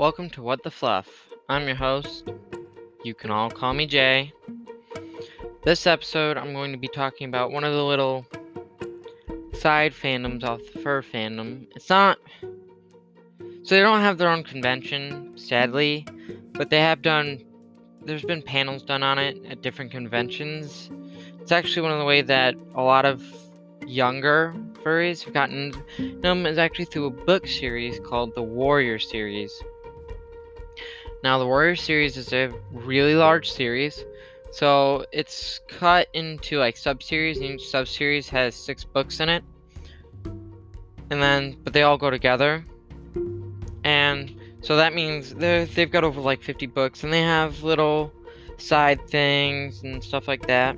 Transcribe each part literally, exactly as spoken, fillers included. Welcome to What the Fluff. I'm your host. You can all call me Jay. This episode, I'm going to be talking about one of the little side fandoms off the fur fandom. It's not... So they don't have their own convention, sadly, but they have done... There's been panels done on it at different conventions. It's actually one of the ways that a lot of younger furries have gotten them is actually through a book series called the Warrior Series. Now, the Warrior Series is a really large series, so it's cut into like sub-series, and each sub-series has six books in it, and then but they all go together, and so that means they've got over like fifty books, and they have little side things and stuff like that.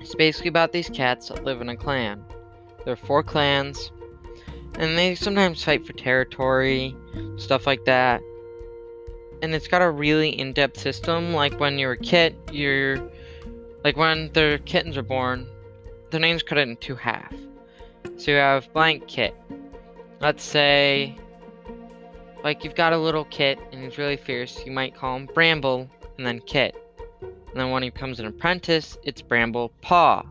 It's basically about these cats that live in a clan. There are four clans, and they sometimes fight for territory, stuff like that. And it's got a really in-depth system. Like when you're a kit, you're like when their kittens are born, their names cut into two half. So you have blank kit. Let's say, like you've got a little kit and he's really fierce. You might call him Bramble and then Kit. And then when he becomes an apprentice, it's Bramble Paw.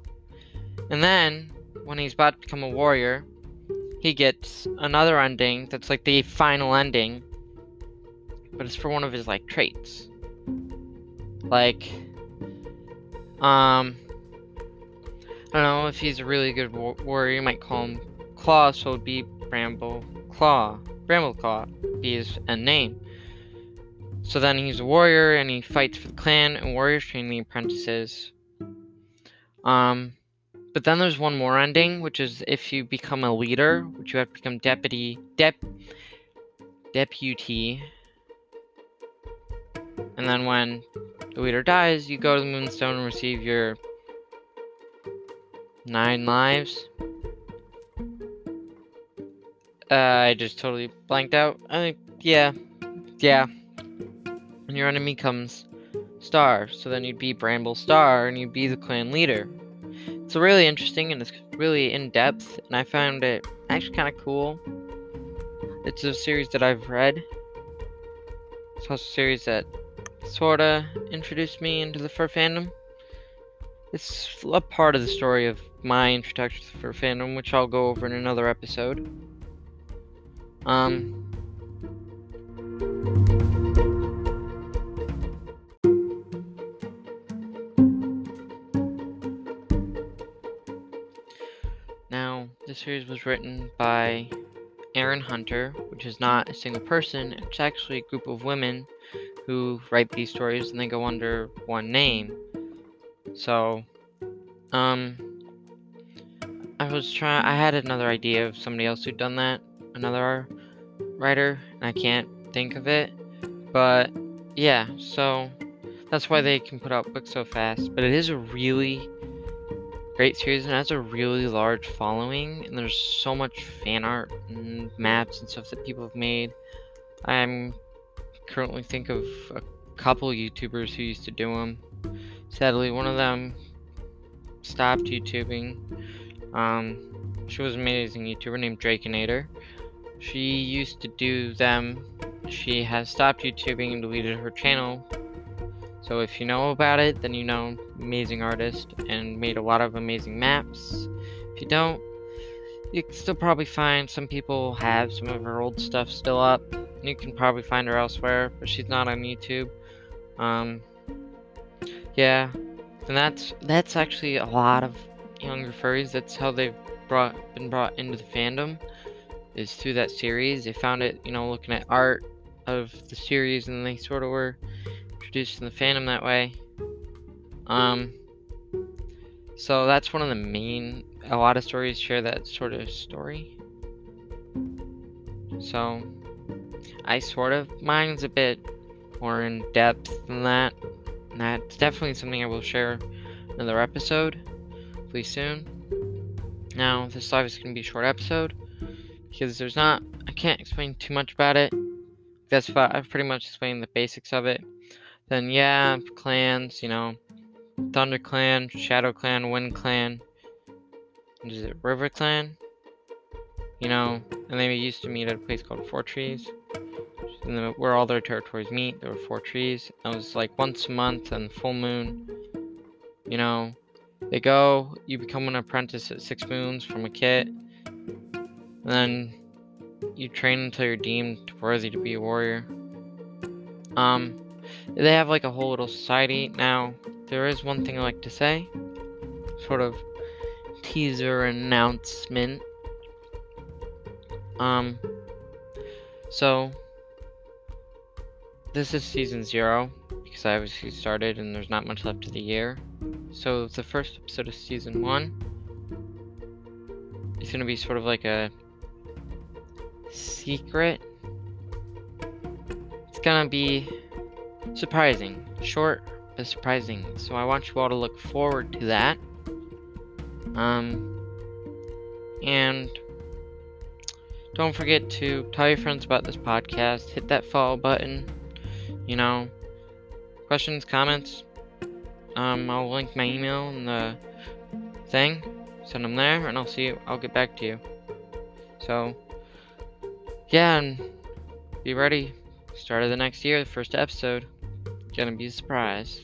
And then when he's about to become a warrior, he gets another ending that's like the final ending. But it's for one of his, like, traits. Like, um, I don't know, if he's a really good war- warrior, you might call him Claw, so it would be Bramble Claw. Bramble Claw would be his end name. So then he's a warrior, and he fights for the clan, and warriors train the apprentices. Um, but then there's one more ending, which is if you become a leader, which you have to become deputy, dep, deputy, and then when the leader dies, you go to the Moonstone and receive your nine lives. Uh, I just totally blanked out. I think, yeah, yeah. And your enemy comes Star, so then you'd be Bramble Star, and you'd be the clan leader. It's really interesting, and it's really in-depth, and I found it actually kind of cool. It's a series that I've read. It's also a series that sorta introduced me into the fur fandom. It's a part of the story of my introduction to the fur fandom, which I'll go over in another episode. Um. Now, this series was written by Erin Hunter, which is not a single person. It's actually a group of women who write these stories, and they go under one name. So, um, I was trying, I had another idea of somebody else who'd done that, another writer, and I can't think of it, but, yeah, so, that's why they can put out books so fast, but it is a really great series, and it has a really large following, and there's so much fan art, and maps, and stuff that people have made. I'm currently think of a couple YouTubers who used to do them. Sadly, one of them stopped YouTubing. Um, she was an amazing YouTuber named Drakenator. She used to do them. She has stopped YouTubing and deleted her channel. So if you know about it, then you know, amazing artist and made a lot of amazing maps. If you don't, you can still probably find some people have some of her old stuff still up. You can probably find her elsewhere, but she's not on YouTube. Um, yeah, and that's that's actually a lot of younger furries. That's how they've brought been brought into the fandom, is through that series. They found it, you know, looking at art of the series, and they sort of were introduced in the fandom that way. Um, so that's one of the main. A lot of stories share that sort of story. So. I sort of, mine's a bit more in depth than that, and that's definitely something I will share in another episode, hopefully soon. Now, this live is going to be a short episode, because there's not, I can't explain too much about it. That's about, I've pretty much explained the basics of it. Then, yeah, clans, you know, Thunder Clan, Shadow Clan, Wind Clan, and is it River Clan? You know, and they used to meet at a place called Four Trees. in the, where all their territories meet. There were four trees. It was like once a month on full moon. You know, they go, you become an apprentice at six moons from a kit. And then you train until you're deemed worthy to be a warrior. Um, they have like a whole little society. Now, there is one thing I like to say. Sort of teaser announcement. Um, so, this is season zero, because I obviously started and there's not much left of the year. So, the first episode of season one is going to be sort of like a secret. It's going to be surprising. Short, but surprising. So, I want you all to look forward to that. Um, and... Don't forget to tell your friends about this podcast. Hit that follow button. You know, questions, comments. Um, I'll link my email in the thing. Send them there, and I'll see you. I'll get back to you. So, yeah, and be ready. Start of the next year, the first episode. Gonna be a surprise.